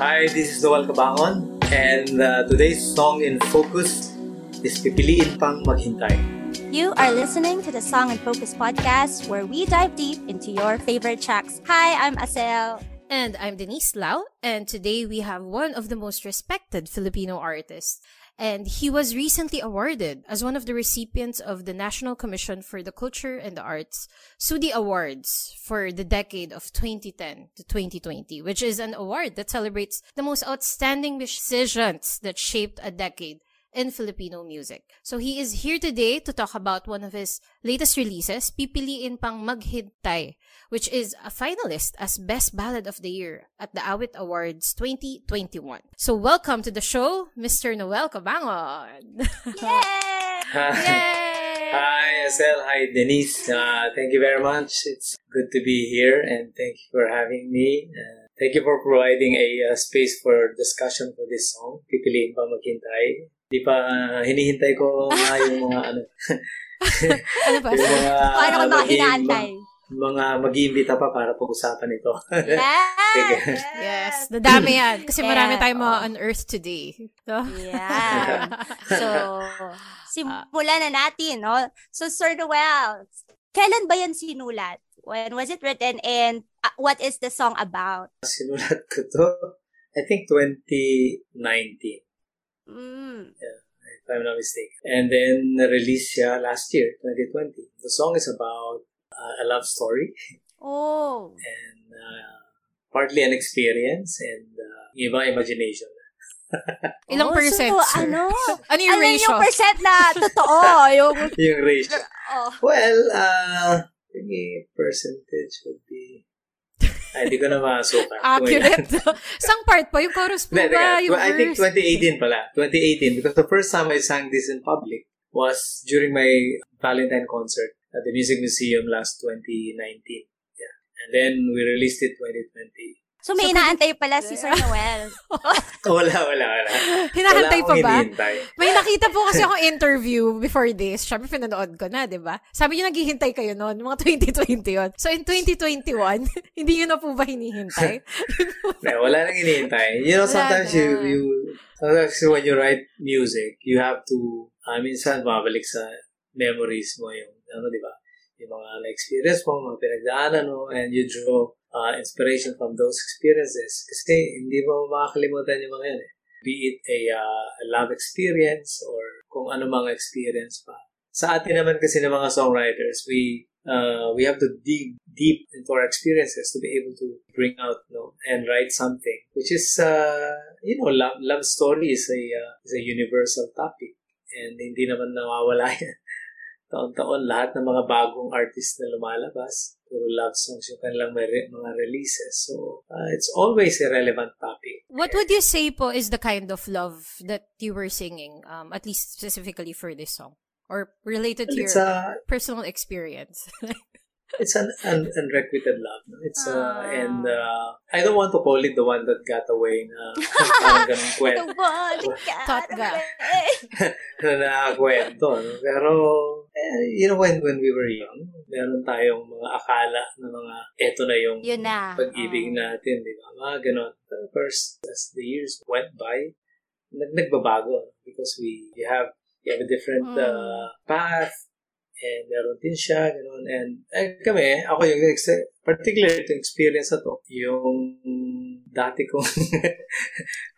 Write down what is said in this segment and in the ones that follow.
Hi, this is Dawal Kabaon, and today's Song in Focus is Pipiliin Pa'ng Maghintay. You are listening to the Song in Focus podcast, where we dive deep into your favorite tracks. Hi, I'm Aseo. And I'm Denise Lau, and today we have one of the most respected Filipino artists. And he was recently awarded as one of the recipients of the National Commission for the Culture and the Arts, SUDI Awards, for the decade of 2010 to 2020, which is an award that celebrates the most outstanding decisions that shaped a decade in Filipino music. So he is here today to talk about one of his latest releases, Pipiliin Pa'ng Maghintay, which is a finalist as Best Ballad of the Year at the AWIT Awards 2021. So welcome to the show, Mr. Noel Cabangon. Yay! Hi, Asel. Hi, Denise. Thank you very much. It's good to be here, and thank you for having me. Thank you for providing a space for discussion for this song, Pipiliin Pa'ng Maghintay. Di pa hinihintay ko yung mga mga mag-iimbita pa para pag-usapan ito. Yes! Yes. Nadami yan. Kasi marami tayong ma-unearth today. So, yeah. So, simulan na natin, no? So, Sir Noel, kailan ba yan sinulat? When was it written? And what is the song about? Sinulat ko to, I think 2019. Yeah, if I'm not mistaken. And then released last year, 2020. The song is about a love story. Oh. And partly an experience and iba imagination. Ilang percent, sir? Ano yung ratio? Yung percent na totoo? Yung ratio. Oh. Well, yung percentage would be... Ay, di ko na makasukan. Accurate. Sang part po? Yung chorus po ba? I think 2018 pala. 2018. Because the first time I sang this in public was during my Valentine concert at the Music Museum last 2019. Yeah. And then we released it 2020. So may inaantay pala si Sir Noel. Wala. Hinahantay pa ba? May nakita po kasi akong interview before this. Siyempre, pinanood ko na, di ba? Sabi niyo naghihintay kayo noon, mga 2020 yun. So in 2021, hindi niyo na po ba hinihintay? Wala nang hinihintay. You know, sometimes you when you write music, you have to, minsan mabalik sa memories mo yung, di ba? Yung mga experience mo, mga pinagdaanan mo, and you draw inspiration from those experiences kasi hindi mo makakalimutan yung mga yan eh. Be it a love experience or kung ano mga experience pa. Sa atin naman kasi ng mga songwriters, we have to dig deep into our experiences to be able to bring out and write something which is, love story is a universal topic and hindi naman nawawala yan. Taon-taon, lahat ng mga bagong artist na lumalabas, puro love songs yung kanilang mga releases. So, it's always a relevant topic. What would you say po is the kind of love that you were singing, at least specifically for this song? Or related to your personal experience? It's an unrequited love. It's I don't want to call it the one that got away na parang ganung kwento. The one that got away. Na kwento. No? Pero, when we were young, meron tayong mga akala na mga eto na yung pag-ibig natin. Di ba? Mga ganon. First, as the years went by, nagbabago. Because you have a different path. And meron din siya, gano'n. And kami, ako yung particular itong experience na to, yung dati kong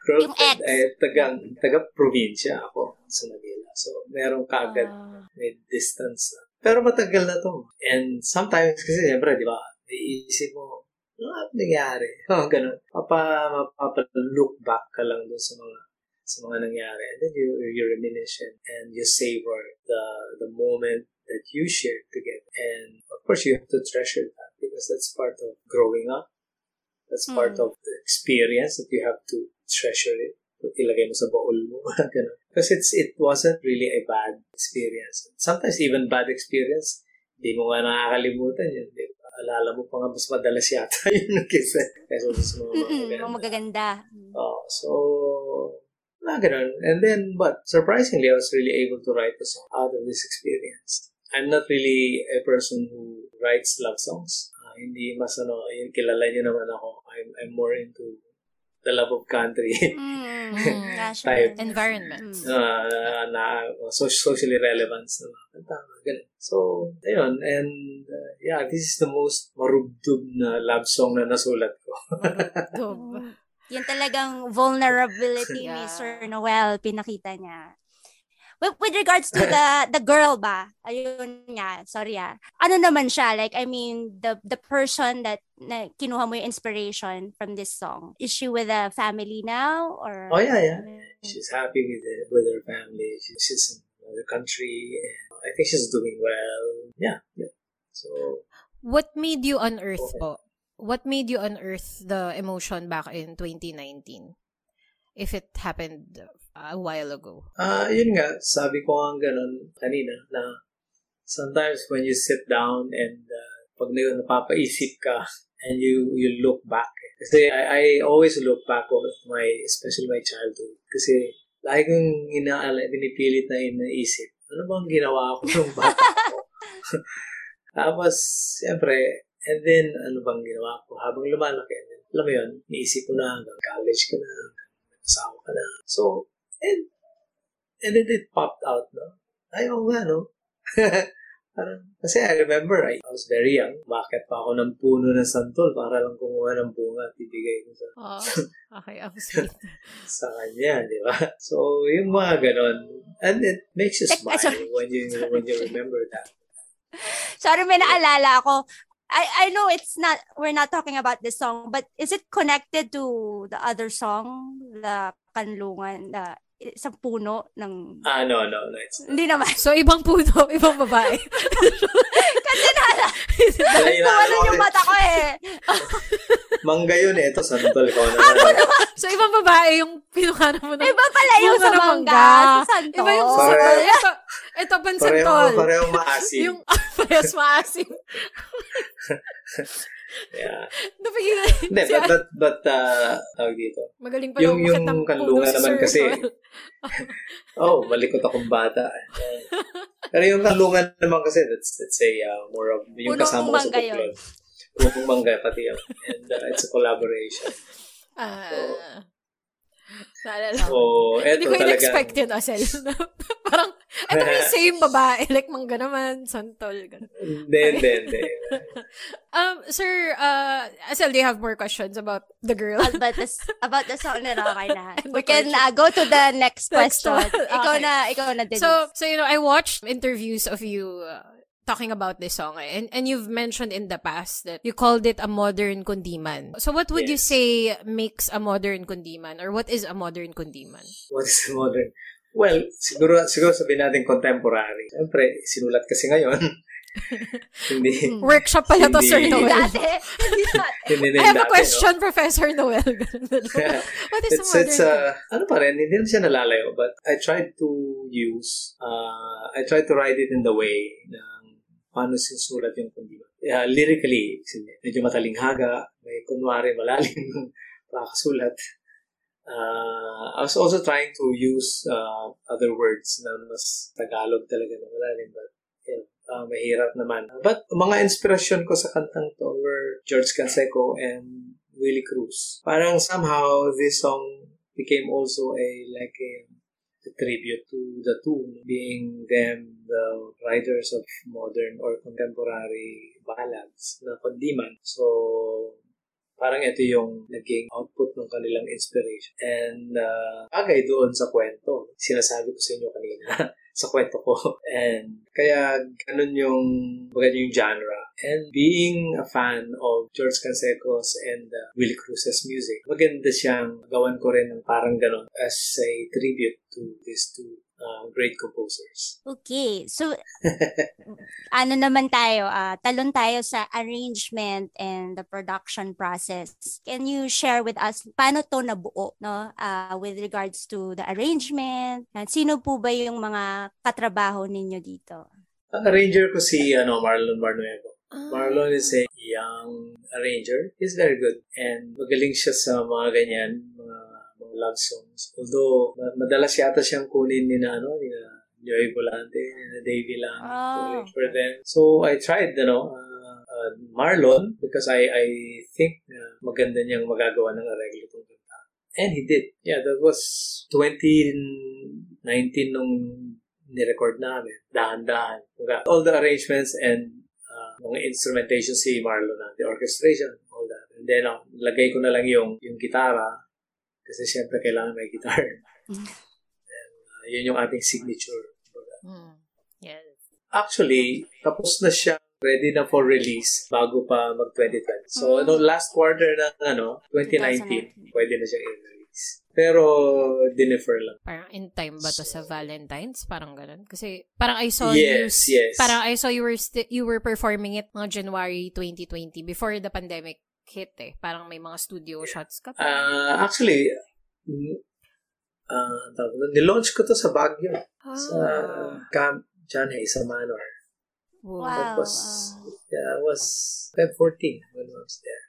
girlfriend, ay taga-provincia ako sa Manila. So, meron kaagad may distance na. Pero matagal na to. And sometimes, kasi siyempre, di ba, iisip mo, ano nangyari? O, gano'n. Mapapa-look back ka lang doon sa mga nangyari. And then you reminisce and you savor the moment that you shared together. And of course, you have to treasure that because that's part of growing up. That's part of the experience that you have to treasure it. Ilagay mo sa baul mo. Because it wasn't really a bad experience. Sometimes even bad experience, di mo nga nakakalimutan yun. Di ba? Alala mo pa nga mas madalas yata yun kaysa sa mga magaganda. Oh, so... And then, but surprisingly, I was really able to write a song out of this experience. I'm not really a person who writes love songs. Hindi mas yung kilala niyo naman ako. I'm more into the love of country type environment, socially relevant na mga kanta, ganun. So ayun, and yeah, this is the most marubdob na love song na nasulat ko. Yan talagang vulnerability ni Sir Noel, pinakita niya. With regards to the girl ba, ayun nga, sorry ano naman siya? Like, I mean, the person that na kinuha mo yung inspiration from this song, is she with a family now? Or? Oh, yeah. She's happy with her family. She's in the country. And I think she's doing well. Yeah. So, what made you unearth po? What made you unearth the emotion back in 2019? If it happened a while ago. Yun nga, sabi ko ang ganun kanina na sometimes when you sit down and pag napapaisip ka and you look back. Kasi I always look back on especially my childhood. Kasi lagi kong binipilit na inaisip, ano bang ginawa ko nung bata ko? Tapos, siyempre, and then, ano bang ginawa ko habang lumalaki? And then, alam mo yun, naisip ko na hanggang college ka na, nagsawa ka na. So, And then it popped out, no? Ayaw nga, no? Kasi I remember, I was very young. Bakit pa ako ng puno ng santol para lang kumuha ng bunga at ibigay ko sa... Oh, okay, absolutely. Sa kanya, di ba? So, yung mga ganon. And it makes you smile when you remember that. Sorry, may naalala ako. I know it's not, we're not talking about this song, but is it connected to the other song? The Kanlungan, the sa puno ng... No. Hindi naman. So, ibang puno, ibang babae. Kasi naman yung mata ko eh. Mangga yun eh. Ito, santol ko na. So, ibang babae yung pinukanan mo na. Iba pala yung sa mangga. Sa santol. Iba yung santol. Ito, pansantol. Parehong maasim. Yung parehas maasim. Yeah. Hindi, but tawag dito. Magaling pa yung Kanlungan naman kasi. Malikot akong bata. Pero yung Kanlungan naman kasi, let's say, more of, yung kasama ko sa buklod. Punong mangga pati yun. And it's a collaboration. Hindi ko in-expect yun, Asel. Parang, eto yung same babae. Like, mangga naman, santol. Hindi. Sir, Asel, do you have more questions about the girl? About the song na nakakay na. We can go to the next question. Ikaw na, Denise. So, you know, I watched interviews of you talking about this song, and you've mentioned in the past that you called it a modern kundiman. So what would you say makes a modern kundiman, or what is a modern kundiman? What is a modern? Well, siguro sabihin natin contemporary. Siyempre, sinulat kasi ngayon. Hindi. Workshop pala to, Sir Noel. I have a question, no? Professor Noel. What is a modern? Ano pa rin, hindi na siya nalalayo, but I tried to write it in the way na paano sinusulat yung kundiman. Lyrically, medyo matalinghaga, may kunwari malalim ng pakasulat. I was also trying to use other words na mas Tagalog talaga na malalim, but mahirap naman. But mga inspirasyon ko sa kantang to were George Canseco and Willie Cruz. Parang somehow this song became also a tribute to the two, being them the writers of modern or contemporary ballads na kundiman. So, parang ito yung naging output ng kanilang inspiration. And agay doon sa kwento. Sinasabi ko sa inyo kanina sa kwento ko. And kaya ganun yung genre. And being a fan of George Canseco's and Willie Cruz's music, maganda siyang gawan ko rin ng parang ganun as a tribute to these two great composers. Okay, so ano naman tayo, talon tayo sa arrangement and the production process. Can you share with us paano to nabuo, no? With regards to the arrangement, sino po ba yung mga katrabaho ninyo dito? Ang arranger ko si Marlon Barnuevo. Marlon is a young arranger. He's very good and magaling siya sa mga ganyan, mga love songs. Although, madalas yata siyang kunin ni Joey Volante, ni Davey Lang, for them. So, I tried, Marlon, because I think maganda niyang magagawa ng areglo itong kanta. And he did. Yeah, that was 2019 nung nirecord namin. Dahan-dahan. All the arrangements and mga instrumentation si Marlon na. The orchestration, all that. And then, lagay ko na lang yung gitara. Kasi syempre kailangan may guitar. And yun yung ating signature. Mm. Yes. Actually, tapos na siya. Ready na for release bago pa mag-2020. So, last quarter ng 2019, pwede na siyang i-release. Pero, dinifer lang. Parang in time ba to sa Valentine's? Parang ganun? Kasi, parang I saw you were performing it mga January 2020 before the pandemic hit eh. Parang may mga studio shots ka. Actually, nilaunch ko to sa Baguio. Sa Camp John Hayes Manor. Wow. It was Feb 14 when I was there.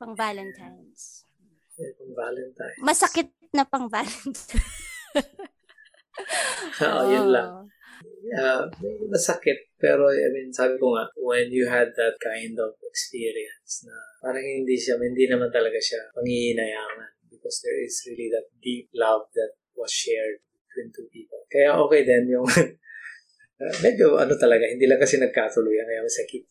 Pang Valentine's. Yeah, pang Valentine's. Masakit na pang Valentine's. Yun lang. Yeah, masakit. Pero, I mean, sabi ko nga, when you had that kind of experience na parang hindi naman talaga siya panghihinayangan because there is really that deep love that was shared between two people. Kaya okay din yung... medyo talaga, hindi lang kasi nagkatuluyan, kaya masakit.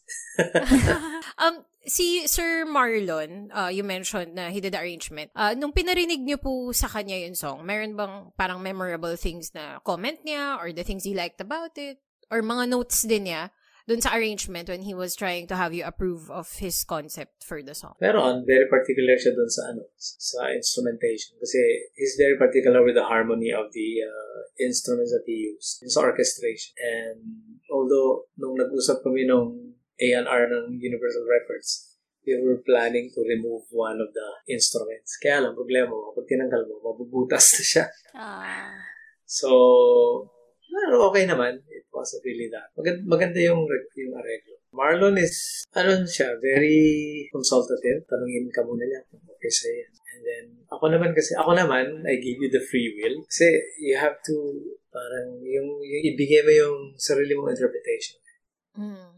Si Sir Marlon, you mentioned na he did the arrangement. Nung pinarinig niyo po sa kanya yung song, meron bang parang memorable things na comment niya or the things he liked about it? Or mga notes din niya dun sa arrangement when he was trying to have you approve of his concept for the song? Meron, very particular siya dun sa, sa instrumentation. Kasi he's very particular with the harmony of the instruments that he used. It's orchestration. And although, nung nag-usap kami nung A&R ng Universal Records, we were planning to remove one of the instruments. Kaya lang, problema mo, pag tinanggal mo, mabubutas na siya. So, pero okay naman. It wasn't really that. Maganda yung arreglo. Marlon is, siya, very consultative. Tanungin ka muna niya. Okay sa yan. And then, ako naman, I give you the free will. Kasi you have to, parang, yung ibigay mo yung sarili mong interpretation.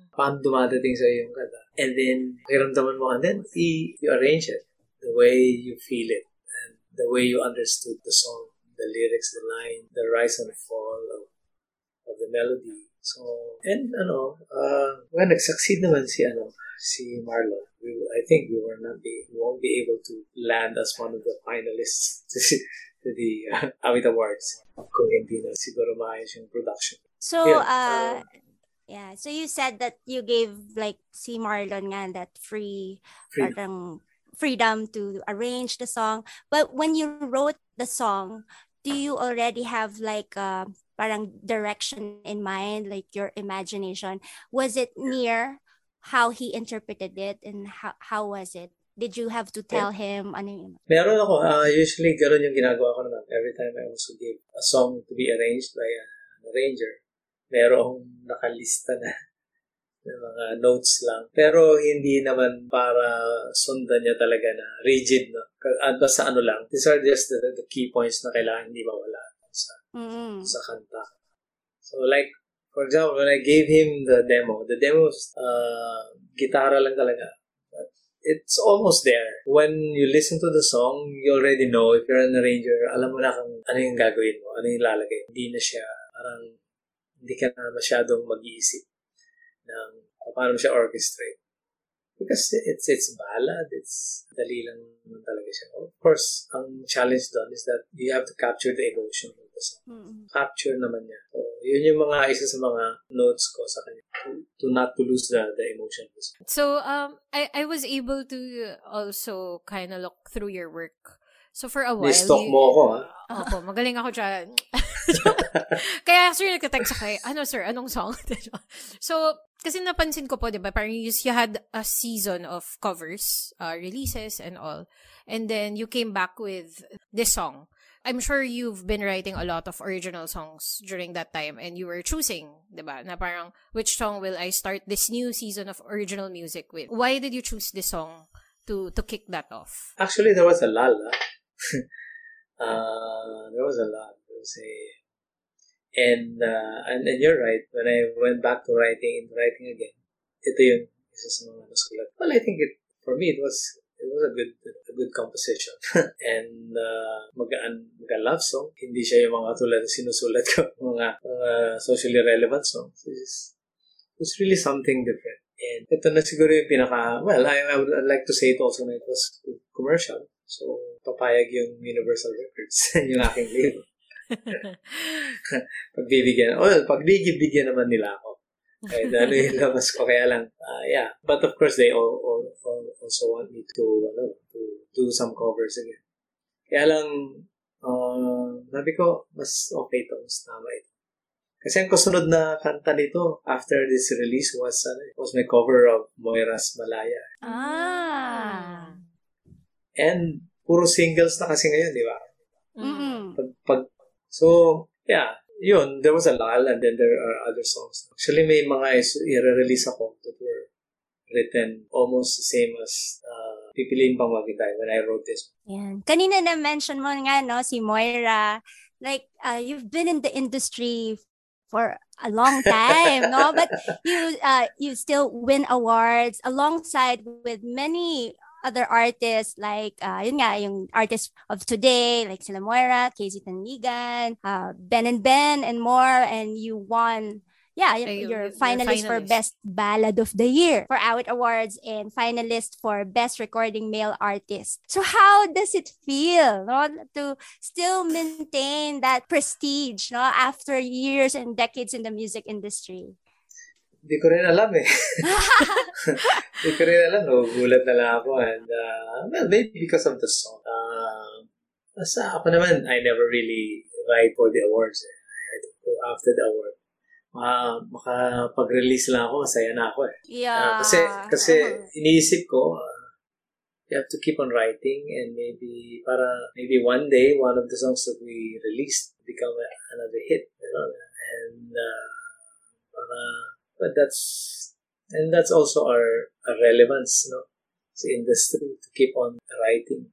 Paano dumadating sa'yo yung kanta. And then, pakiramdaman mo. And then, you arrange it. The way you feel it. And the way you understood the song. The lyrics, the line, the rise and fall of the melody. So, and when nag-succeed naman si Marlon, I think we won't be able to land as one of the finalists to the AWIT Awards. Kung hindi na siguro maayos yung production. So, so you said that you gave like si Marlon nga that freedom to arrange the song. But when you wrote the song, do you already have like parang direction in mind, like your imagination? Was it near how he interpreted it, and how was it? Did you have to tell him? Meron ako. Usually, ganun yung ginagawa ko naman. Every time I also give a song to be arranged by an arranger, merong nakalista na mga notes lang. Pero hindi naman para sundan niya talaga na rigid. No? Basta lang. These are just the key points na kailangan hindi mawala sa kanta. So like, for example, when I gave him the demo's gitara lang talaga. But it's almost there. When you listen to the song, you already know. If you're an arranger, alam mo na kung ano yung gagawin mo, ano yung lalagay. Hindi na siya, parang hindi ka na masyadong mag-iisip ng paano siya orchestrate. Because it's ballad, it's dali lang naman talaga siya. Of course, ang challenge doon is that you have to capture the emotion of the song. Capture naman niya. So, yun yung mga isa sa mga notes ko sa kanya. To not to lose the emotion. So, I was able to also kind of look through your work. So, for a while... Ni-stalk mo ako, ha? Opo, magaling ako dyan. Kaya, sir, nagtatext ako, sir, anong song? So, kasi napansin ko po, diba, parang you had a season of covers, releases, and all. And then, you came back with this song. I'm sure you've been writing a lot of original songs during that time, and you were choosing, diba, na parang, which song will I start this new season of original music with? Why did you choose this song to kick that off? Actually, there was a lull, and you're right. When I went back to writing again, ito yung isa sa mga nasulat. Well, I think it, for me, it was It was a good composition. And mga love song. Hindi siya yung mga tulad sinusulat ko, mga socially relevant songs. It's really something different. And ito na siguro yung pinaka, well, I would like to say it also na it was commercial. So, papayag yung Universal Records, yung aking label. Pagbibigyan, well, pagbibigyan naman nila ako. Kahit ano yung labas ko, kaya lang, yeah. But of course, they all also want me to do some covers again. Kaya lang, sabi ko, mas okay ito, mas tama ito. Kasi ang kasunod na kanta nito after this release was my cover of Moira's Malaya. Ah! And puro singles na kasi ngayon, di ba? Mm-hmm. So, yeah, yun, there was a lull and then there are other songs. Actually, may mga i-release ako that were written almost the same as Pipiliin Pa'ng Maghintay when I wrote this. Yan. Kanina na-mention mo nga, no, si Moira. Like, you've been in the industry for a long time, no? But you still win awards alongside with many other artists like, yung artists of today, like sila Moira, Casey Tanligan, Ben and more. And you won, you're finalist for Best Ballad of the Year for AWIT Awards and finalist for Best Recording Male Artist. So how does it feel, no, to still maintain that prestige, no, after years and decades in the music industry? Hindi ko rin alam eh. Hindi ko rin alam. Gulat na lang ako. And, well, maybe because of the song. Ako naman, I never really write for the awards. I don't go after the award. Makapag-release lang ako, masaya na ako eh. Yeah. Kasi iniisip ko, you have to keep on writing and maybe one day, one of the songs that we released become another hit. You know? And, but that's also our relevance, no? It's the industry to keep on writing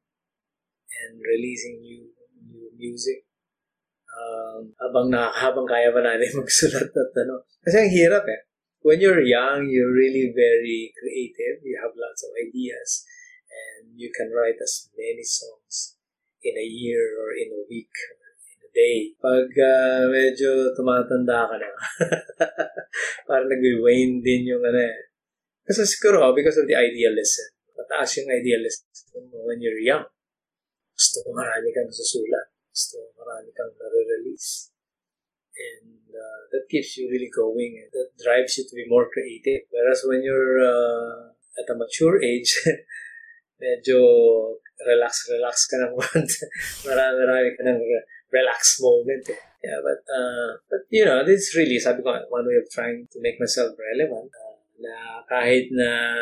and releasing new music. Habang kaya pa natin magsulat at ano. Kasi ang hirap eh. When you're young, you're really very creative. You have lots of ideas and you can write as many songs in a year or in a week. Day. Pag medyo tumatanda ka na, parang nag-wane din yung ano eh. Kasi siguro, because of the idealism. Mataas yung idealism when you're young. Gusto ko marami kang nasusulat. Gusto ko marami kang nare-release. And that keeps you really going. And that drives you to be more creative. Whereas when you're at a mature age, medyo relax ka ng konti. Marami ka ng relaxed moment. Yeah, but you know, this really, sabi ko, one way of trying to make myself relevant. Na kahit na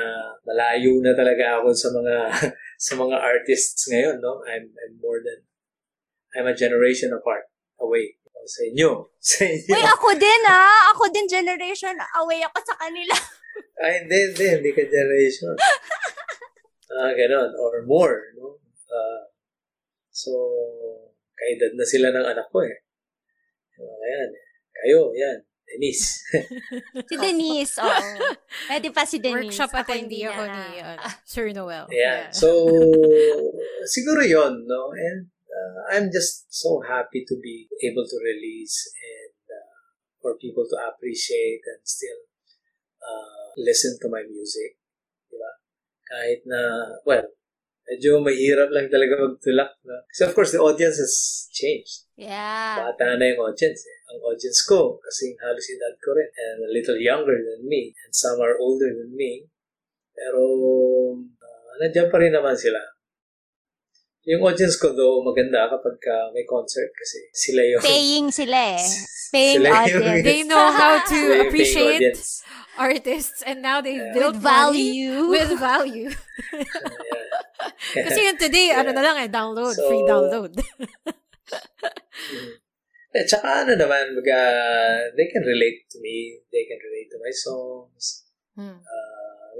malayo na talaga ako sa mga artists ngayon, no? I'm more than, I'm a generation apart, away. Sa inyo. Wait, ako din generation away ako sa kanila. Ay, hindi ka generation. Ganon, or more, no? So, kaedad na sila ng anak ko eh. Ayan. Kayo, yan. Denise. Si Denise, oo. Pwede pa si Denise. Workshop attendee ako ni Sir Noel. Yeah. So, siguro yon, no? And I'm just so happy to be able to release and for people to appreciate and still listen to my music. Diba? Kahit na, well, medyo mahirap lang talaga magtulak. No? So, of course, the audience has changed. Yeah. Bata na yung audience. Eh. Ang audience ko, kasi halos edad ko rin. And a little younger than me. And some are older than me. Pero, nandiyan pa rin naman sila. Yung audience ko, though, maganda kapag may concert kasi sila yung... Paying sila eh. Paying sila audience. They know how to appreciate artists. And now they build value. With value. Kasi yun today, ano na lang eh, download. So, free download. At saka ano naman, they can relate to me. They can relate to my songs.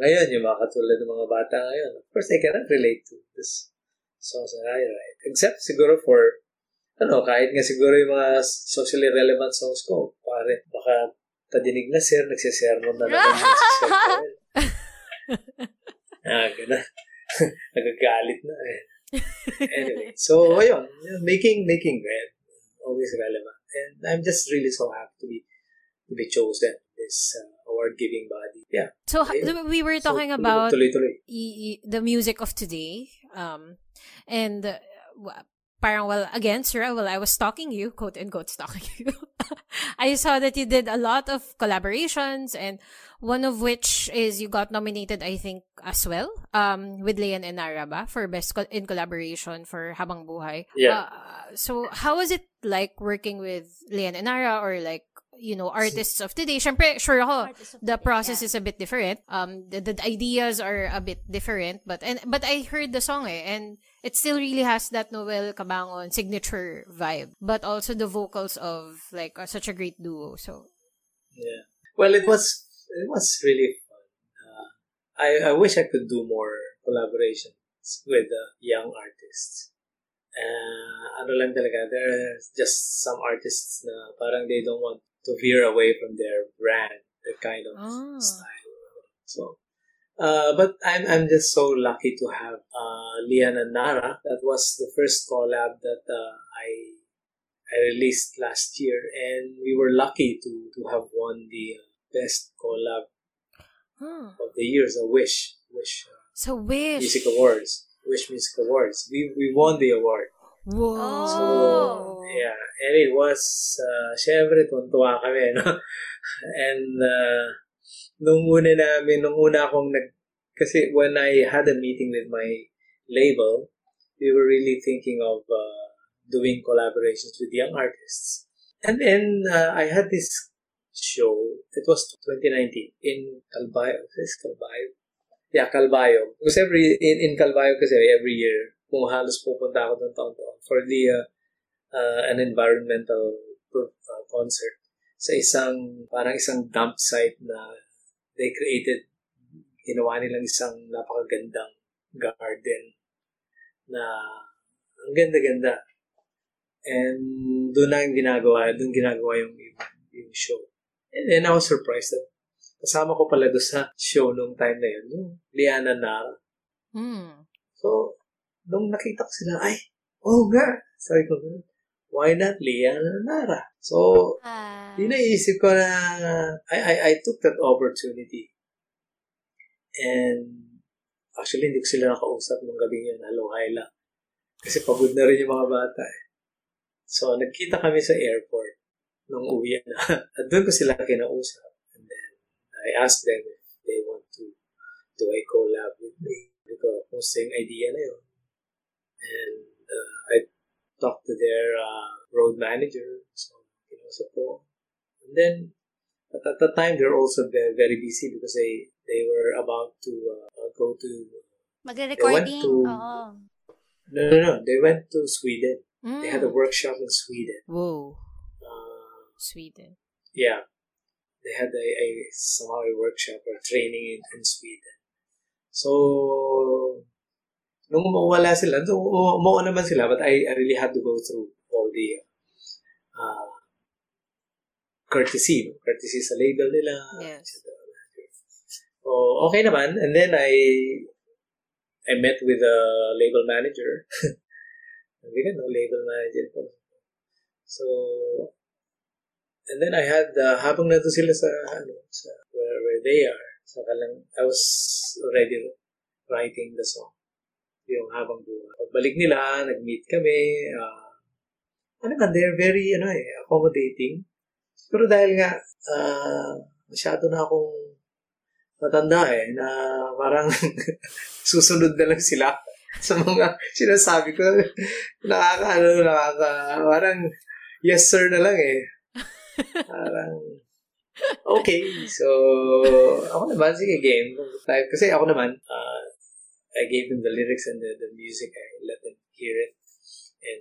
Ngayon, yung mga katulad ng mga bata ngayon, of course, they cannot relate to this songs that I write. Except siguro for, ano, kahit nga siguro yung mga socially relevant songs ko, pare, baka tadinig na nagsisermon na naman. Gano'n. Nagagalit na eh. Anyway, so ayun, making bread always relevant, and I'm just really so happy to be chosen this award-giving body. Yeah. So we were talking about the music of today, and parang again, sir, I was stalking you, quote unquote stalking you. I saw that you did a lot of collaborations, and one of which is you got nominated, I think, as well, with Leigh-Anne and Ara ba, for best in collaboration for Habang Buhay. Yeah. So how was it like working with Leigh-Anne and Ara, or like, you know, artists of today? Syempre, sure ako, the process is a bit different. The ideas are a bit different, but I heard the song and it still really has that Noel Cabangon signature vibe, but also the vocals of like such a great duo. So yeah, well, it was really fun. I wish I could do more collaborations with young artists. Ano lang talaga, there are just some artists na parang they don't want to veer away from their brand, that kind of style. So, but I'm just so lucky to have Leigh-Anne and Nara. That was the first collab that I released last year, and we were lucky to have won the best collab of the year, so Wish Music Awards. Wish Music Awards. We won the award. Whoa. So, yeah. And it was, syempre, tuntua kami, no? And, nung una akong kasi when I had a meeting with my label, we were really thinking of doing collaborations with young artists. And then, I had this show, it was 2019, in Calbayo. Yeah, Calbayo. Because in Calbayo kasi every year, kung halos pupunta ako doon taon-taon for the an environmental concert sa isang dump site na they created, ginawa nilang isang napakagandang garden na ang ganda-ganda. And doon na ginagawa yung show. And then I was surprised that kasama ko pala doon sa show nung time na yun, yung Leigh-Anne and Nara. So, nung nakita ko sila, sabi ko, why not Leigh-Anne and Nara? So, dinaisip ko na, I took that opportunity. And, actually, hindi ko sila nakausap nung gabi yun, aloha lang. Kasi pagod na rin yung mga bata eh. So, nagkita kami sa airport nung uwi na. At doon ko sila kinausap. I asked them if they want to do a collab with me. Because I was saying idea na yun. And I talked to their road manager. So, and then, at that time, they were also very, very busy because they were about to go to... Magre-recording? Oo. No. They went to Sweden. They had a workshop in Sweden. Whoa. Sweden. Yeah. They had a workshop or training in Sweden. So, nung mawala sila, umuwi naman sila, but I really had to go through all the courtesy sa label nila. Yes. So, okay naman. And then I met with a label manager. Hindi ka, no? Label manager po. So, and then I had, habang nato sila sa where they are, I was already writing the song. Yung Habang Buhay. Pagbalik nila, nag-meet kami. They're very, accommodating. Pero dahil nga, masyado na akong matanda na parang susunod na lang sila sa mga sinasabi ko. Parang yes sir na lang . Parang, okay, so, ako naman, sige, game. Kasi ako naman, I gave them the lyrics and the music, I let them hear it, and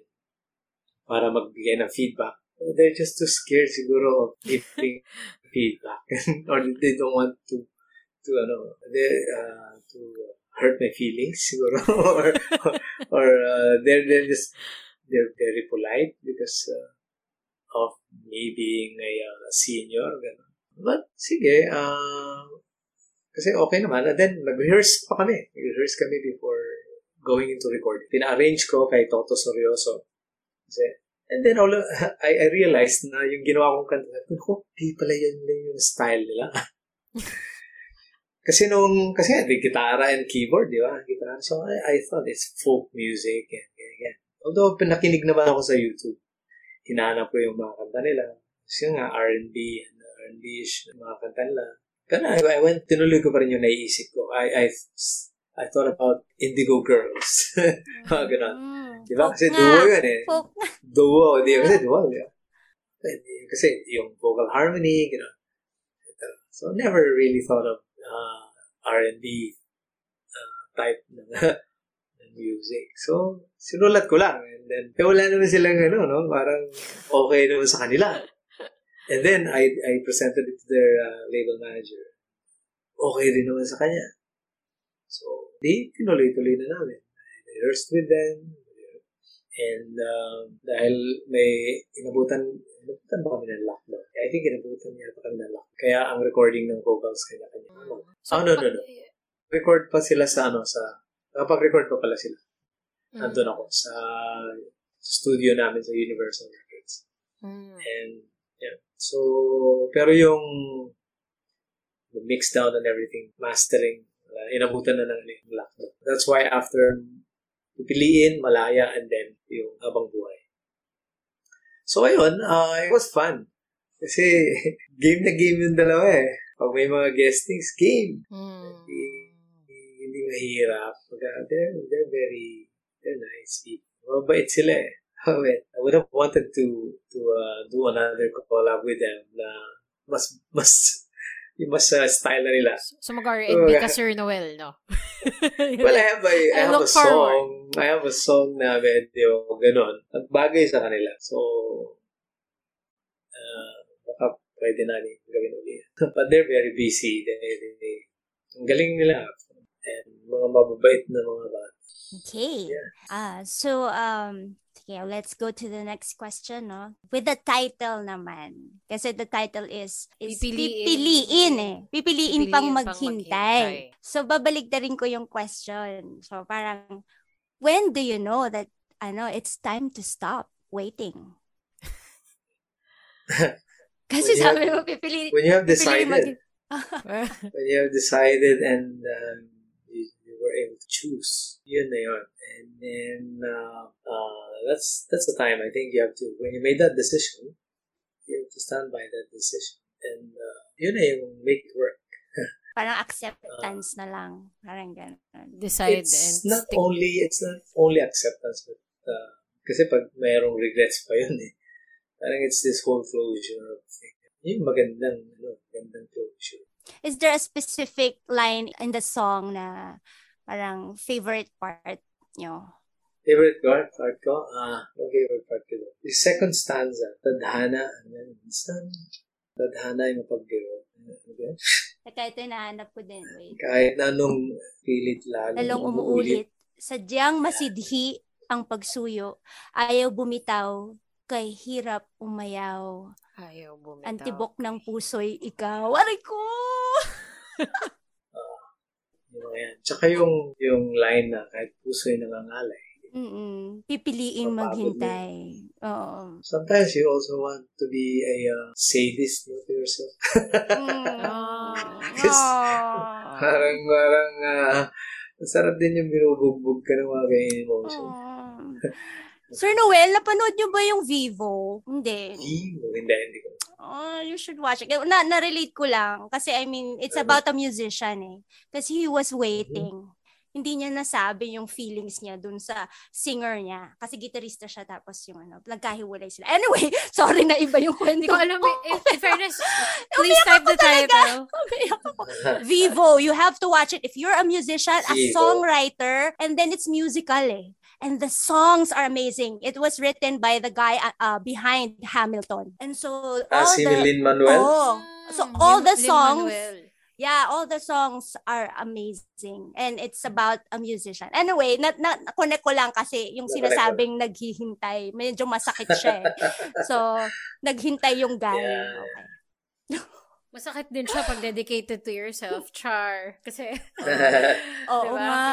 para magbigay ng feedback. They're just too scared siguro of giving feedback, or they don't want to hurt my feelings siguro, or they're just, they're very polite because of me being a senior, ganun. But sige, Kasi okay naman. And then, nag-rehearse pa kami. Nag-rehearse kami before going into recording. Pina-arrange ko kay Toto Sorioso. Kasi, and then, I realized na yung ginawa kong kanta, di pala yun yung style nila. Kasi kasi di gitara and keyboard, di ba? Gitara. So, I thought it's folk music. And. Although, pinakinig naman ako sa YouTube. Hinahanap ko yung mga kanta nila. Kasi nga, R&B-ish mga kanta nila. Kaya I went, tinuloy ko pa rin yung naiisip ko. I thought about Indigo Girls. Mga ganun. Diba? Kasi duo yun eh. Duo. Diba? Kasi duo. Diba? Kasi yung vocal harmony, gano'n. So, never really thought of R&B type ng music. So, sinulat ko lang. And then, wala naman silang ano, no? Parang okay naman sa kanila. And then, I presented it to their label manager. Okay rin naman sa kanya. So, tinuloy-tuloy na namin. I rehearsed with them. And dahil may inabutan pa kami ng lockdown. I think inabutan niya pa kami ng lockdown. Kaya ang recording ng vocals kanya-kanya. So, no. Record pa sila sa ano, nakapag-record pa pala sila. Nandun ako sa studio namin sa Universal Records. And, yeah. So, pero yung the mix down and everything, mastering, inabutan na ng lockdown. That's why after Pipiliin, Malaya, and then yung Habang Buhay. So, ayun, it was fun. Kasi, game na game yung dalawa eh. Pag may mga guestings, game. Hindi mahirap. They're very, they're nice people. Mabait sila eh. I would have wanted to do another collab with them na mas style na nila. So mag-R&B ka Sir Noel, no? Well, I have a song. I have a song na medyo ganon. At bagay sa kanila. So, baka pwede namin gawin ulit. But they're very busy. They ang galing nila. And mga mababait na mga bata. Okay. Yeah. Okay, let's go to the next question, no? With the title naman. Kasi the title is Pipiliin eh. Pipiliin Pa'ng Maghintay. So, babaligtarin ko yung question. So, parang, when do you know that, it's time to stop waiting? Kasi sabi mo, pipiliin. When you have decided. When you have decided and you were able to choose. Yun na yun. And then, that's the time I think you have to, when you made that decision, you have to stand by that decision. And yun na yung make it work. Parang acceptance na lang. Parang ganun. Decide it's not only acceptance, but kasi pag mayroong regrets pa yun eh. Parang it's this whole closure of thing. Yung magandang closure. Is there a specific line in the song na parang favorite part nyo? Favorite part ko? No favorite part ko. The second stanza, tadhana, tadhana yung mapaggiro. Okay? Kahit inahanap ko din. Wait. Kahit na nung pilit lalong umuulit. Sadyang masidhi ang pagsuyo. Ayaw bumitaw. Kay hirap umayaw. Ayaw bumitaw. Antibok ng puso'y ikaw. Aray ko! Yan. Tsaka yung line na kahit puso'y nangangalay. Pipiliin maghintay. Oo. Sometimes you also want to be a sadist to yourself. Parang sarap din yung binubugbog ka ng mga ganyan emotion. Sir Noel, napanood nyo ba yung Vivo? Hindi. Vivo? Hindi ko. Oh, you should watch it. Na-relate ko lang. Kasi, I mean, it's about a musician eh. Kasi he was waiting. Hindi niya nasabi yung feelings niya dun sa singer niya. Kasi gitarista siya tapos yung nagkahiwalay sila. Anyway, sorry na iba yung kwento. Hindi ko alam. In fairness, please type the title. Vivo, you have to watch it. If you're a musician, a songwriter, and then it's musical eh. And the songs are amazing. It was written by the guy behind Hamilton. And so Lin-Manuel. All the songs are amazing. And it's about a musician. Anyway, na-connect ko lang kasi yung sinasabing naghihintay. Medyo masakit siya eh. So, naghintay yung guy. Yeah. Okay. Masakit din siya pag dedicated to yourself, char. Kasi, diba?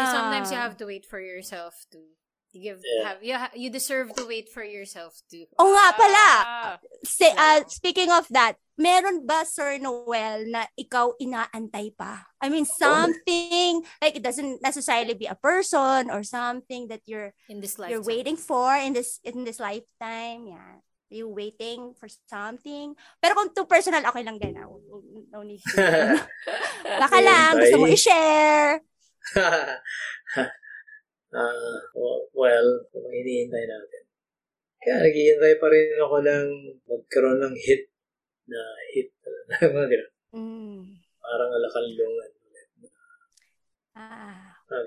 Sometimes you have to wait for yourself to you deserve to wait for yourself too. Oh nga pala. Speaking of that, meron ba, Sir Noel, na ikaw inaantay pa? I mean, something like it doesn't necessarily be a person or something that you're in this lifetime. You're waiting for in this lifetime. Yeah. You waiting for something. Pero kung too personal, okay lang din. No need to. Baka lang, gusto mo i-share. Well, kung hinihintay natin. Kaya naghihintay pa rin ako ng magkaroon ng hit na hit. Mga gano'n. Parang alakalungan.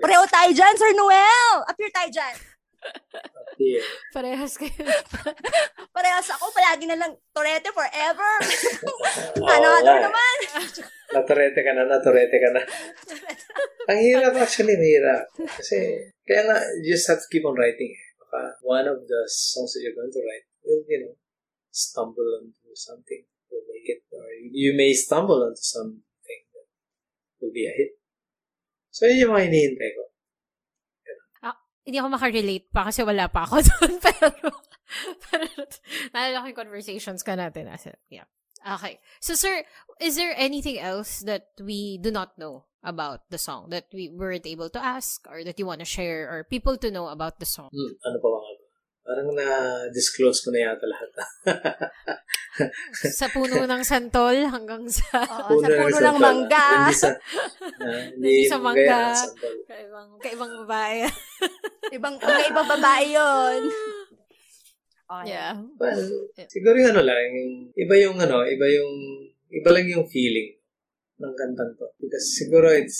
Pareho tayo dyan, Sir Noel! Appear tayo dyan! Yeah. Parehas kayo. Parehas ako, palagi na lang Torete forever. Naman. Naturete ka na. Ang hirap actually, Kasi, kaya nga, you just have to keep on writing. Baka one of the songs that you're going to write will, stumble onto something. Will make it, or you may stumble onto something that will be a hit. So, yun yung mga hinihintay ko. Hindi ako makarelate pa kasi wala pa ako doon. Pero naalala ko yung conversations ka natin. Yeah. Okay. So, sir, is there anything else that we do not know about the song that we weren't able to ask or that you want to share or people to know about the song? Ano pa ba? Parang na-disclose ko na yata lahat. Sa puno ng santol hanggang sa... Oo, sa puno ng mangga. Hindi sa mangga. Kaibang babae. Kaibang babae yun. Yeah. Well, siguro yung iba lang yung feeling ng kantang to. Because siguro it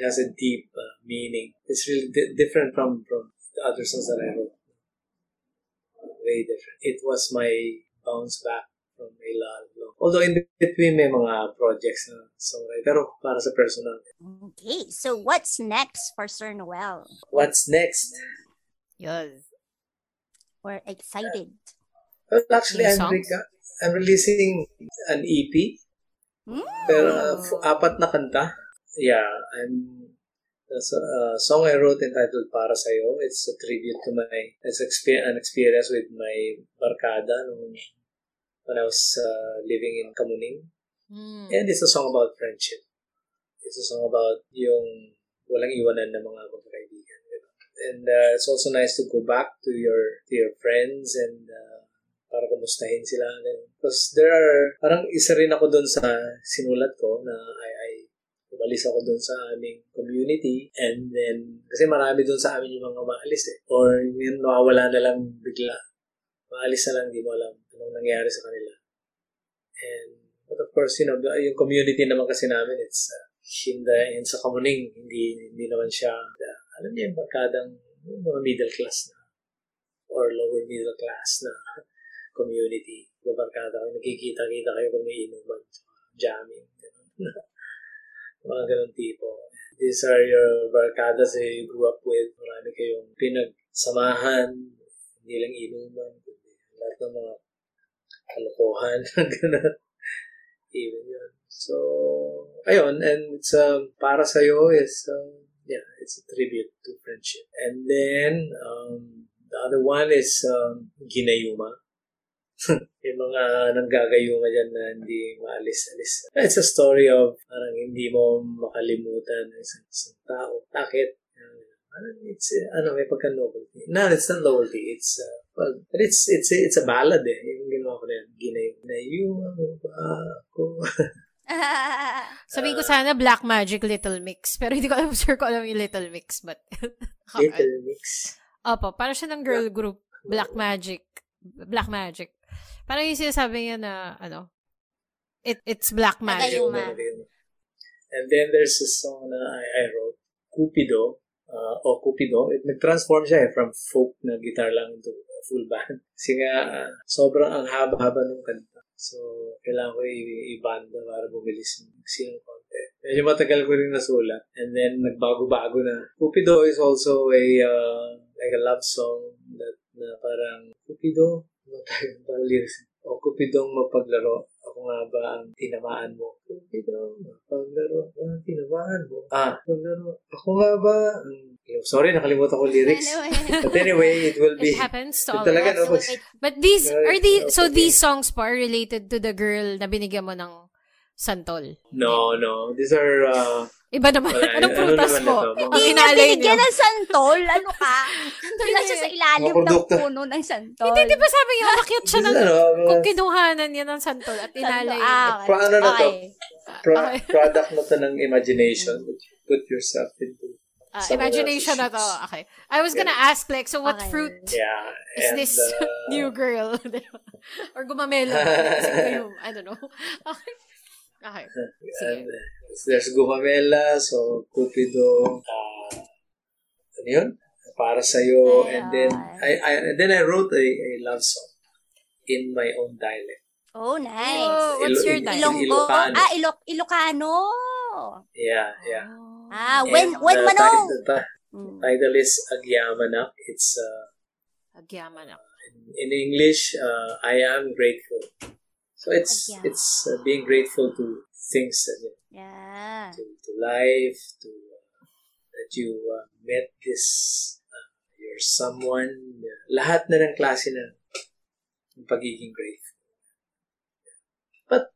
has a deep meaning. It's really different from the other songs that I wrote. Very different. It was my bounce back from a long. Although in between may mga projects na songwriting, pero para sa personal. Okay, so what's next for Sir Noel? What's next? Yes. We're excited. Well, actually, I'm releasing an EP. Pero apat na kanta. Yeah, a song I wrote entitled Para Sa'yo. It's a tribute to an experience with my barkada when I was living in Kamuning. And it's a song about friendship. It's a song about yung walang iwanan ng mga magkaibigan. And it's also nice to go back to your friends and para kumustahin sila. Because there are, parang isa rin ako dun sa sinulat ko na I umalis ako doon sa aming community and then, kasi marami doon sa amin yung mga maalis Or yun, nawawala na lang bigla. Maalis na lang, di mo alam anong nangyari sa kanila. But of course, yung community naman kasi namin, it's in sa Kamuning, hindi naman siya, alam niya yung barkadang yung mga middle class na or lower middle class na community. Barkada kayo, nakikita-kita kayo kung may inuman, jamming, mga ganun tipo. These are your barkadas that you grew up with. Marami kayong pinagsamahan, hindi lang inuman, lahat ng mga kalokohan, ganun. Even yun. So, ayun, and it's Para Sa'yo is, it's a tribute to friendship. And then, the other one is Ginayuma. Yung mga nanggagayuma dyan na hindi maalis-alis. It's a story of parang hindi mo makalimutan isang tao. Bakit? It's may pagka-novelty. No, it's not novelty. It's, it's a ballad Yung ginawa ko na yan. Ginayuma mo ba ako? Sabihin ko sana Black Magic, Little Mix. Pero hindi ko alam, sure ko alam yung Little Mix. But Little Mix? Opo, parang siya ng girl group. Black Magic. Parang yung sinasabi niya na, it's Black Magic. And then there's a song na I wrote, Cupido. Cupido. Nag-transform siya from folk na guitar lang into full band. Kasi nga, sobrang ang haba-haba nung kanta. So, kailangan ko i-banda para bumilis ng sinong konti. Medyo matagal ko rin nasulat. And then, nagbago-bago na. Cupido is also a love song that na parang Cupido, parang lyrics. O Cupidong mapaglaro, ako ko nga ba ang tinamaan mo? Cupido, mapaglaro ang tinamaan mo. Mapaglaro. Ako nga ba ang... Sorry, nakalimutan ko lyrics. Anyway. But anyway, it will be... It happens to all of us. No, but these... are these, so these songs pa are related to the girl na binigyan mo ng santol? No, no. These are... Iba naman. Anong prutas ano mo? Ang inaalay niyo. Binigyan ng santol. Ano ka? Nandun na siya sa ilalim ng puno ng santol. Hindi, di ba sabi niyo? Makyut siya ng... Kung kinuhanan niya ng santol at inalay. Paano na to? Product na to ng imagination. Put yourself into... imagination na to. Okay. I was gonna ask, like, so what fruit is this new girl? Or gumamela. I don't know. Okay. Okay. And there's Gumamela, so Cupido, ano yun? Para sa'yo. And then I wrote a love song in my own dialect. Oh, nice. Oh, what's your dialect? Ilocano. Ilocano. Yeah, yeah. When Manong? The title is Agyamanak. It's Agyamanak. In English, I am grateful. So it's being grateful to things, to life, to that you met this your someone. Lahat na ng klase na ng pagiging grateful. But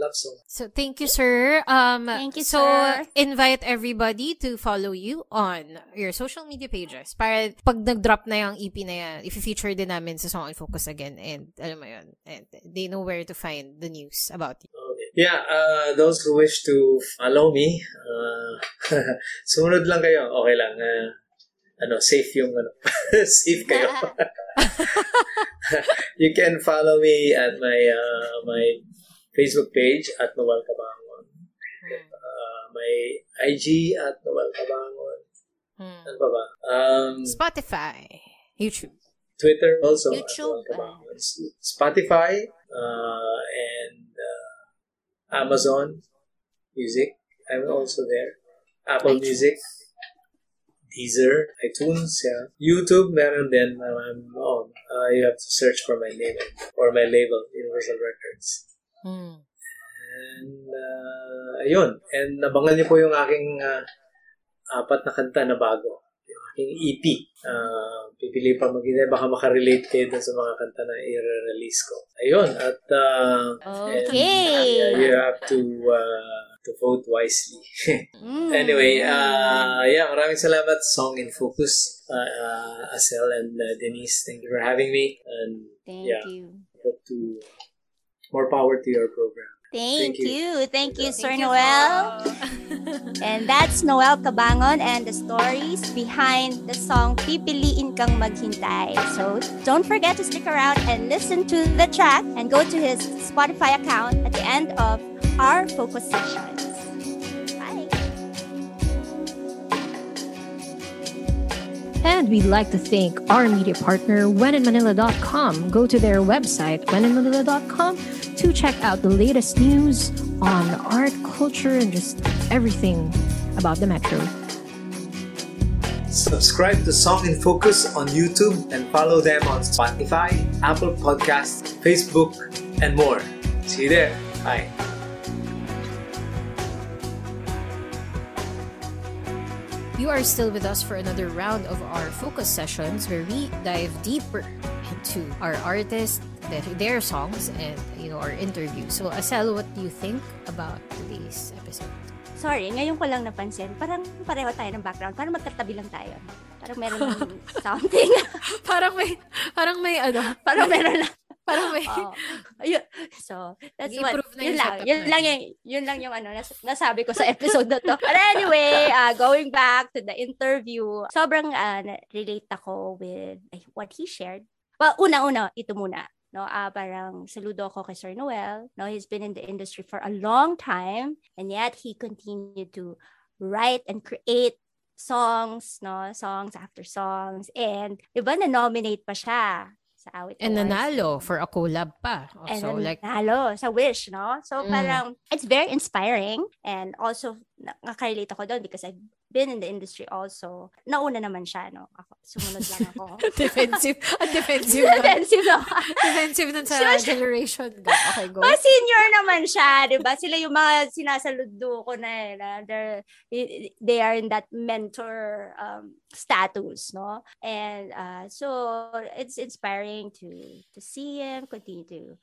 love song. So thank you, sir. Thank you, sir. So invite everybody to follow you on your social media pages para pag nag-drop na yung EP na yan, i-feature din namin sa Song in Focus again, and alam mo yun, and they know where to find the news about you. Okay. Yeah, those who wish to follow me, sumunod lang kayo. Okay lang. Safe yung safe kayo. You can follow me at my Facebook page at Noel Cabangon. My IG at Noel Cabangon. Ano pa ba? Spotify. YouTube. Twitter also YouTube. At Noel Cabangon. Spotify and Amazon Music. I'm also there. Apple Music. Deezer. iTunes. Yeah. YouTube meron din. I'm on. You have to search for my name or my label, Universal Records. And ayun, and nabangal niyo po yung aking 4 na kanta na bago, yung aking EP, Pipiliin Pa'ng Maghintay. Baka makarelate kayo dun sa mga kanta na i-release ko, ayun. At okay, and you have to vote wisely. Anyway, maraming salamat, Song in Focus, Asel and Denise. Thank you for having me, and thank you. Hope to more power to your program. Thank you. Thank you, Sir Noel. And that's Noel Cabangon and the stories behind the song Pipiliin Pa'ng Maghintay. So don't forget to stick around and listen to the track, and go to his Spotify account at the end of our Focus session. And we'd like to thank our media partner, wheninmanila.com. Go to their website, wheninmanila.com, to check out the latest news on art, culture, and just everything about the Metro. Subscribe to Song in Focus on YouTube and follow them on Spotify, Apple Podcasts, Facebook, and more. See you there. Bye. You are still with us for another round of our Focus sessions, where we dive deeper into our artists, their songs, and our interviews. So, Asel, what do you think about today's episode? Sorry, ngayon ko lang napansin. Parang pareho tayo ng background. Parang magkatabi lang tayo. Parang meron something. Parang may So that's what yun lang yung nasabi ko sa episode na to. But anyway, going back to the interview, sobrang relate ako with what he shared. Well, una ito muna, no? Parang saludo ako kay Sir Noel. No, he's been in the industry for a long time, and yet he continued to write and create songs, no? Songs after songs, and iba na nominate pa siya. And nanalo for a collab pa. Also, and nanalo sa Wish, no? So parang, it's very inspiring. And also, nakarelate ako doon because I've been in the industry also. Nauna naman siya, no? Ako, sumunod lang ako. Defensive. Defensive. Defensive, no? Defensive nun sa generation. Okay, go. Pa-senior naman siya, di ba? Sila yung mga sinasaludo ko na eh. They are in that mentor status, no? And so it's inspiring to see him continue to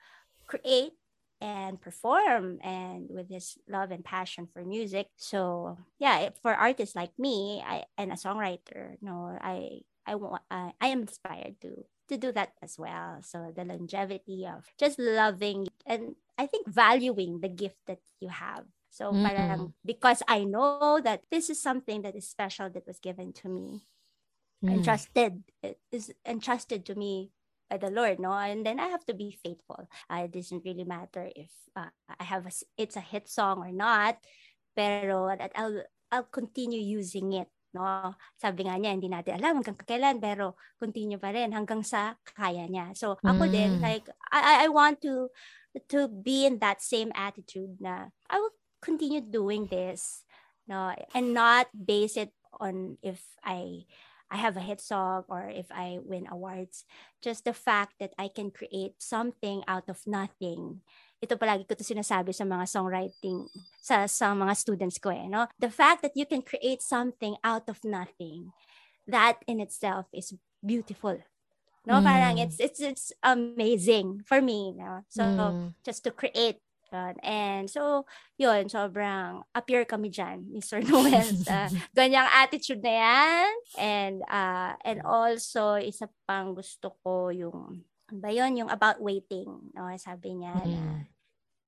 create and perform, and with his love and passion for music. So yeah, for artists like me, and a songwriter, no, I am inspired to do that as well. So the longevity of just loving and I think valuing the gift that you have. So parang, because I know that this is something that is special that was given to me, entrusted to me by the Lord, no? And then I have to be faithful. It doesn't really matter if I have it's a hit song or not, pero that I'll continue using it, no? Sabi nga niya, hindi natin alam hanggang kailan, pero continue pa rin hanggang sa kaya niya. So ako din, like, I want to be in that same attitude na I will continue doing this, no? And not base it on if I have a hit song or if I win awards. Just the fact that I can create something out of nothing. Ito palagi ko to sinasabi sa mga songwriting, sa mga students ko eh, no? The fact that you can create something out of nothing, that in itself is beautiful. No, parang it's amazing for me, no? So just to create. And so, yun, sobrang appear kami dyan, Mr. Noel. Ganyang attitude na yan. And also, isa pang gusto ko yung about waiting. No? Sabi niya na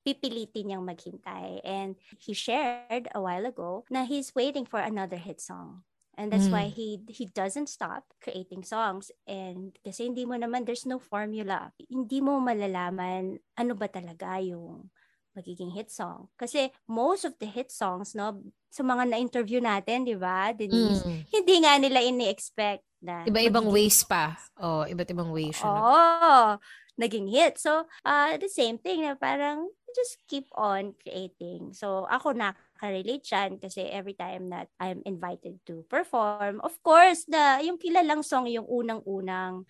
pipilitin niyang maghintay. And he shared a while ago na he's waiting for another hit song. And that's why he doesn't stop creating songs. And kasi hindi mo naman, there's no formula. Hindi mo malalaman ano ba talaga yung magiging hit song. Kasi most of the hit songs, no, sa mga na-interview natin, di ba, Denise, hindi nga nila ini-expect na. Iba-ibang ways pa. Oh, iba't ibang ways. Oo, naging hit. So, the same thing na parang just keep on creating. So, ako nakarelate dyan kasi every time that I'm invited to perform, of course, yung kilalang song yung unang-unang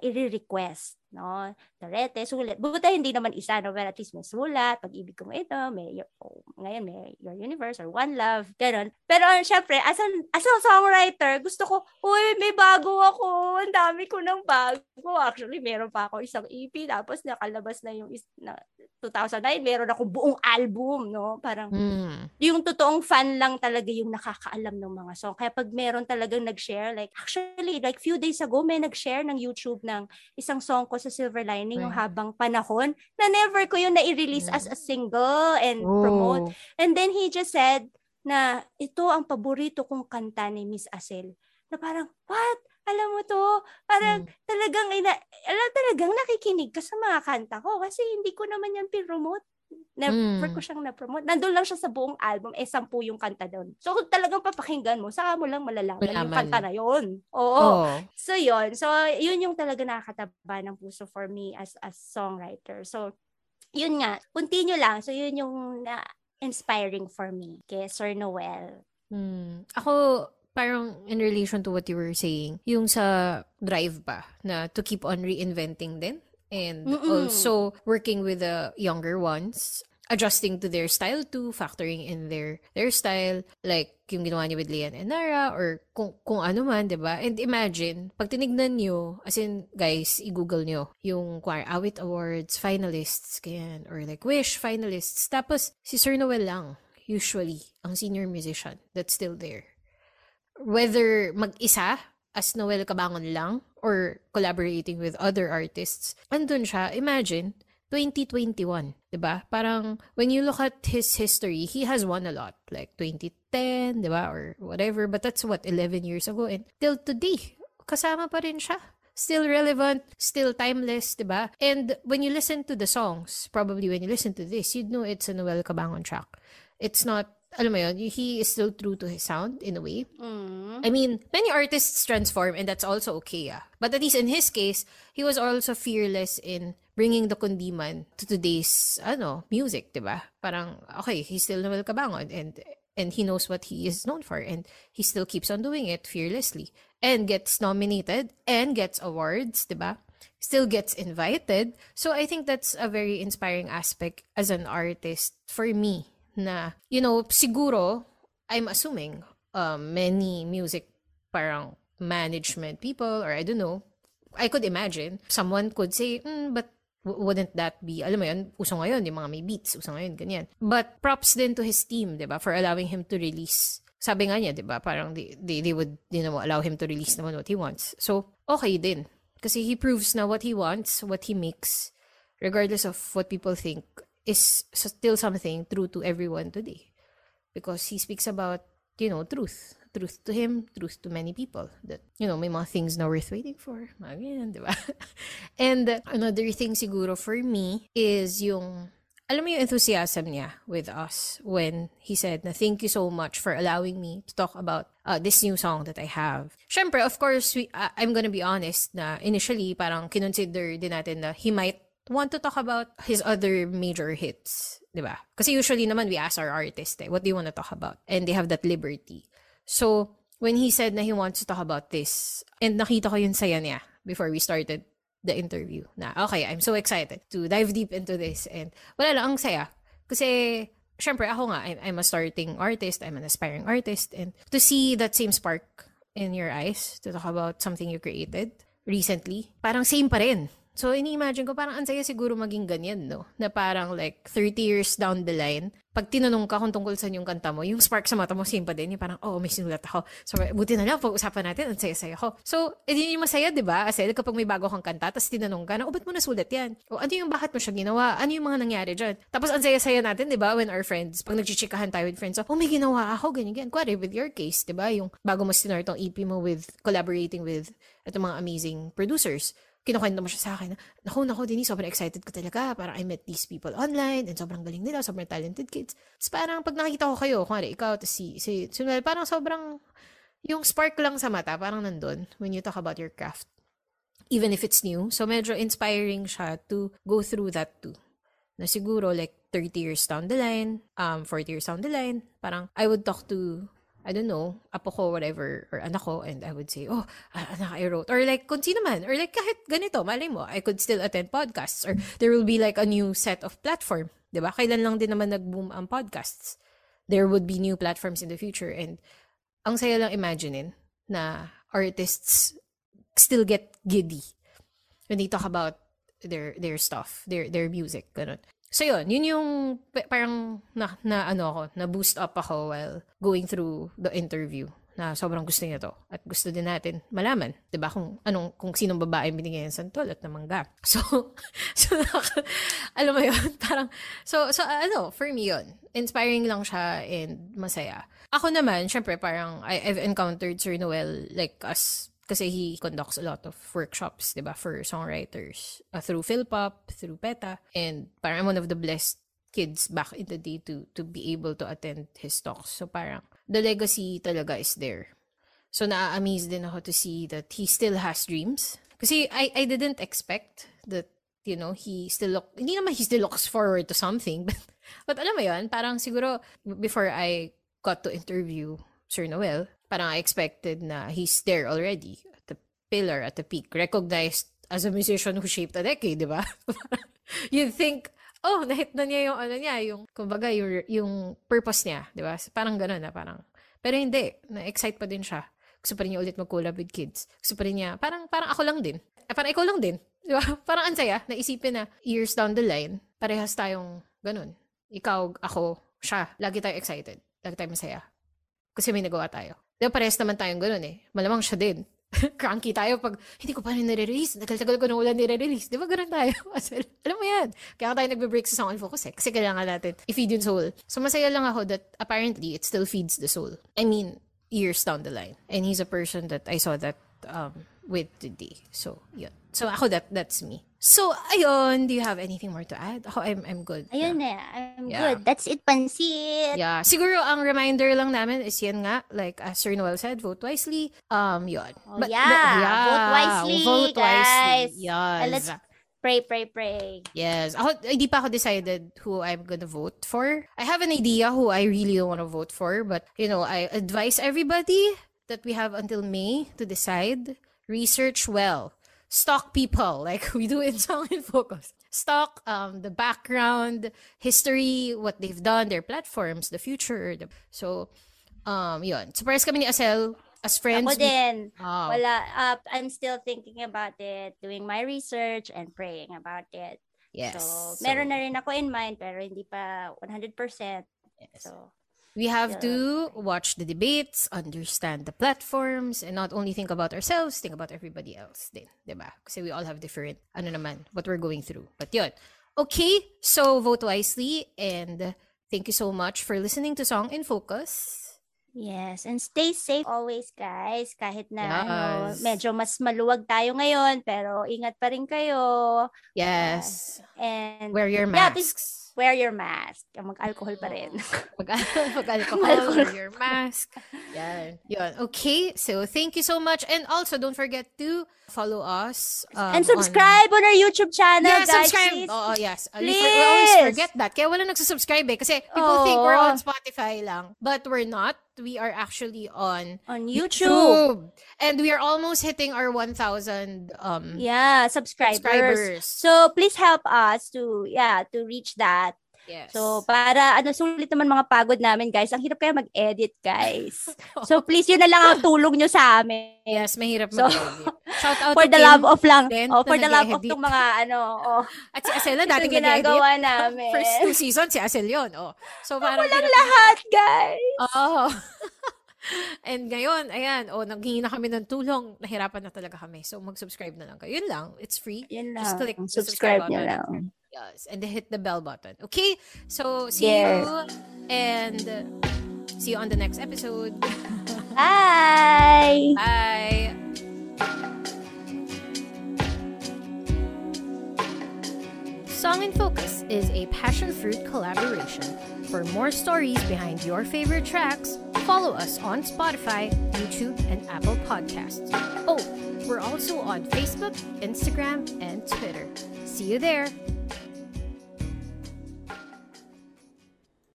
i-request. No, Torete, sulat. Buta hindi naman isa, no? But at least may sulat, pag-ibig kong ito, ngayon may Your Universe or One Love, gano'n. Pero syempre, as a songwriter, gusto ko, uy, may bago ako, ang dami ko ng bago. Actually, meron pa ako isang EP, tapos nakalabas na yung 2009, meron ako buong album, no? Parang, yung totoong fan lang talaga yung nakakaalam ng mga song. Kaya pag meron talagang nag-share, like, actually, like few days ago, may nag-share ng YouTube ng isang song ko sa Silver Lining, yung Habang Panahon, na never ko yun na-release as a single and promote. And then he just said na ito ang paborito kong kanta ni Miss Asel. Na parang, what? Alam mo to? Parang talagang nakikinig ka sa mga kanta ko kasi hindi ko naman yan promote. Never ko siyang na-promote. Nandun lang siya sa buong album, 10 yung kanta doon. So, kung talagang papakinggan mo, saka mo lang malalaman yung kanta na yun. Oo. Oh. So, yun. So, yun yung talaga nakakataba ng puso for me as a songwriter. So, yun nga. Continue lang. So, yun yung inspiring for me. Kay Sir Noel. Ako, parang in relation to what you were saying, yung sa drive ba, na to keep on reinventing din. And also working with the younger ones, adjusting to their style too, factoring in their style, like yung ginawa niyo with Leigh-Anne and Ara, or kung ano man, diba? And imagine, pag tinignan niyo, as in, guys, i-google niyo yung AWIT Awards finalists, ganyan, or like Wish finalists. Tapos, si Sir Noel lang, usually, ang senior musician that's still there. Whether mag-isa, as Noel Cabangon lang, or collaborating with other artists, andun siya, imagine, 2021, diba? Parang, when you look at his history, he has won a lot, like 2010, diba? Or whatever, but that's what, 11 years ago, and till today, kasama pa rin siya. Still relevant, still timeless, diba? And when you listen to the songs, probably when you listen to this, you'd know it's a Noel Cabangon track. It's not, alam mo yun, he is still true to his sound in a way. I mean, many artists transform and that's also okay, ah. But at least in his case, he was also fearless in bringing the kundiman to today's music, diba? Parang, okay, he's still Noel Cabangon and and he knows what he is known for, and he still keeps on doing it fearlessly and gets nominated and gets awards, diba? Still gets invited. So I think that's a very inspiring aspect as an artist for me na, you know, siguro, I'm assuming many music parang management people, or I don't know, I could imagine someone could say, but wouldn't that be, alam mo yun, uso ngayon, yung mga may beats, uso ngayon, ganyan. But props then to his team, diba, for allowing him to release. Sabi nga niya, diba, parang they would, you know, allow him to release naman what he wants. So, okay din. Kasi he proves na what he wants, what he makes, regardless of what people think, is still something true to everyone today. Because he speaks about, you know, truth. Truth to him, truth to many people. That, you know, may mga things na worth waiting for. Magyan, diba? And another thing siguro for me is yung, alam mo yung enthusiasm niya with us when he said na thank you so much for allowing me to talk about this new song that I have. Syempre, of course, I'm gonna be honest na initially parang kinonsider din natin na he might want to talk about his other major hits, diba? Kasi usually naman we ask our artists, what do you want to talk about? And they have that liberty. So, when he said na he wants to talk about this, and nakita ko yung saya niya before we started the interview, na okay, I'm so excited to dive deep into this, and wala lang, ang saya. Kasi, syempre, ako nga, I'm a starting artist, I'm an aspiring artist, and to see that same spark in your eyes to talk about something you created recently, parang same pa rin. So, ini-imagine ko, parang ang saya siguro maging ganyan, no? Na parang like 30 years down the line, pag tinanong ka kung tungkol sa yung kanta mo, yung spark sa mata mo, same pa din. Yung parang, oh, may sinulat ako. So, buti na lang, pag-usapan natin, ang saya-saya ko. So, yun yung masaya, diba? As in, kapag may bago kang kanta, tapos tinanong ka na, oh, ba't mo nasulat yan? O, ano yung bakit mo siya ginawa? Ano yung mga nangyari dyan? Tapos, ang saya-saya natin, diba? When our friends, pag nagchichikahan tayo with friends, oh, may ginawa ako, ganyan-ganyan. Kuwari, with your case, diba? Yung bago mo sinor itong EP mo with collaborating with itong mga amazing producers. Kinukwento mo siya sa akin, naku, Denise, sobrang excited ko talaga. Parang I met these people online and sobrang galing nila, sobrang talented kids. Tapos parang pag nakikita ko kayo, kumari ikaw, tapos si Noel, parang sobrang, yung spark lang sa mata, parang nandun when you talk about your craft. Even if it's new. So medyo inspiring siya to go through that too. Na siguro like 30 years down the line, 40 years down the line, parang I would talk to, I don't know, apo ko, whatever, or anak ko, and I would say, oh, anak, I wrote. Or like, kung sino man, or like, kahit ganito, malay mo, I could still attend podcasts, or there will be like a new set of platform, diba? Kailan lang din naman nag-boom ang podcasts. There would be new platforms in the future, and ang saya lang imaginein na artists still get giddy when they talk about their stuff, their music, ganun. So yun yung parang na boost up ako while going through the interview. Na sobrang gusto niya to. At gusto din natin malaman, 'di ba, kung sinong babae binigyan ng santol at namangga. So alam mo yun, parang so for me yun, inspiring lang siya and masaya. Ako naman, syempre parang I've encountered Sir Noel like us, kasi he conducts a lot of workshops, diba, for songwriters through PhilPop, through PETA, and parang I'm one of the blessed kids back in the day to be able to attend his talks. So parang the legacy talaga is there. So naa-amaze din ako to see that he still has dreams. Kasi I didn't expect that, you know, he still looks forward to something. But alam mo yun, parang siguro before I got to interview Sir Noel, parang I expected na he's there already at the pillar, at the peak, recognized as a musician who shaped a decade, di ba? You'd think, oh, nahit na niya yung ano niya, yung kumbaga yung purpose niya, di ba? Parang gano'n na parang. Pero hindi, na-excite pa din siya. Gusto pa rin niya ulit mag-collab with kids. Gusto pa rin niya, parang ako lang din. Parang ikaw lang din, di ba? Parang ansaya, naisipin na years down the line, parehas tayong ganun. Ikaw, ako, siya. Lagi tayo excited. Lagi tayo masaya. Kasi may nagawa tayo. Diba, parehas naman tayong ganun eh. Malamang siya din. Cranky tayo pag, hindi ko pa rin nare-release. Nagal-tagal ko na wala nare-release. Diba, ganun tayo. Alam mo yan. Kaya tayo nagbe-break sa Song in Focus eh. Kasi kailangan natin i-feed yung soul. So, masaya lang ako that apparently it still feeds the soul. I mean, years down the line. And he's a person that I saw that with today. So, yun. So, ako, that's me. So, ayun. Do you have anything more to add? Ako, I'm good. Ayun na. I'm good. That's it, pansit. Yeah. Siguro, ang reminder lang namin is yan nga. Like, as Sir Noel said, vote wisely. Yun. Oh, but, yeah. Vote wisely, guys. Yes. Let's Pray. Yes. Hindi pa ako decided who I'm gonna vote for. I have an idea who I really don't want to vote for, but, you know, I advise everybody that we have until May to decide. Research well. Stalk people, like we do in Song in Focus. Stalk the background, history, what they've done, their platforms, the future. So, yun. Surprise kami ni Asel. As friends, ako din. Wala. I'm still thinking about it, doing my research and praying about it. Yes. So, meron na rin ako in mind pero hindi pa 100%. Yes. So, we have to watch the debates, understand the platforms, and not only think about ourselves, think about everybody else din, diba? Kasi we all have different, what we're going through. But yun. Okay, so vote wisely and thank you so much for listening to Song in Focus. Yes, and stay safe always, guys. Kahit na medyo mas maluwag tayo ngayon, pero ingat pa rin kayo. Yes. And wear your masks. Yeah, wear your mask. Mag-alcohol pa rin. Mag-alcohol, wear your mask. Yeah. Yun. Okay, so thank you so much. And also, don't forget to follow us. And subscribe on our YouTube channel, guys. Subscribe. Please. Oh, yes. Please. We always forget that. Kaya wala nagsusubscribe eh. Kasi people think we're on Spotify lang. But we're not. We are actually on YouTube. And we are almost hitting our 1,000 subscribers. So please help us to reach that. Yes. So para sulit naman mga pagod namin, guys. Ang hirap kaya mag-edit, guys. So please, yun na lang ang tulong nyo sa amin. Yes, mahirap mag-edit. Shout out for the love of lang. For the love of tong mga At si Asel na dating ginagawa namin. First 2 seasons si Asel yun. So para lang lahat, guys. And ngayon, ayan, naghingi na kami ng tulong. Nahirapan na talaga kami. So mag-subscribe na lang kayo. Yun lang, it's free. Yun lang. Just click subscribe nyo lang. Yes, and hit the bell button. Okay? So see you and see you on the next episode. Bye! Bye! Song in Focus is a Passion Fruit collaboration. For more stories behind your favorite tracks, follow us on Spotify, YouTube, and Apple Podcasts. We're also on Facebook, Instagram, and Twitter. See you there!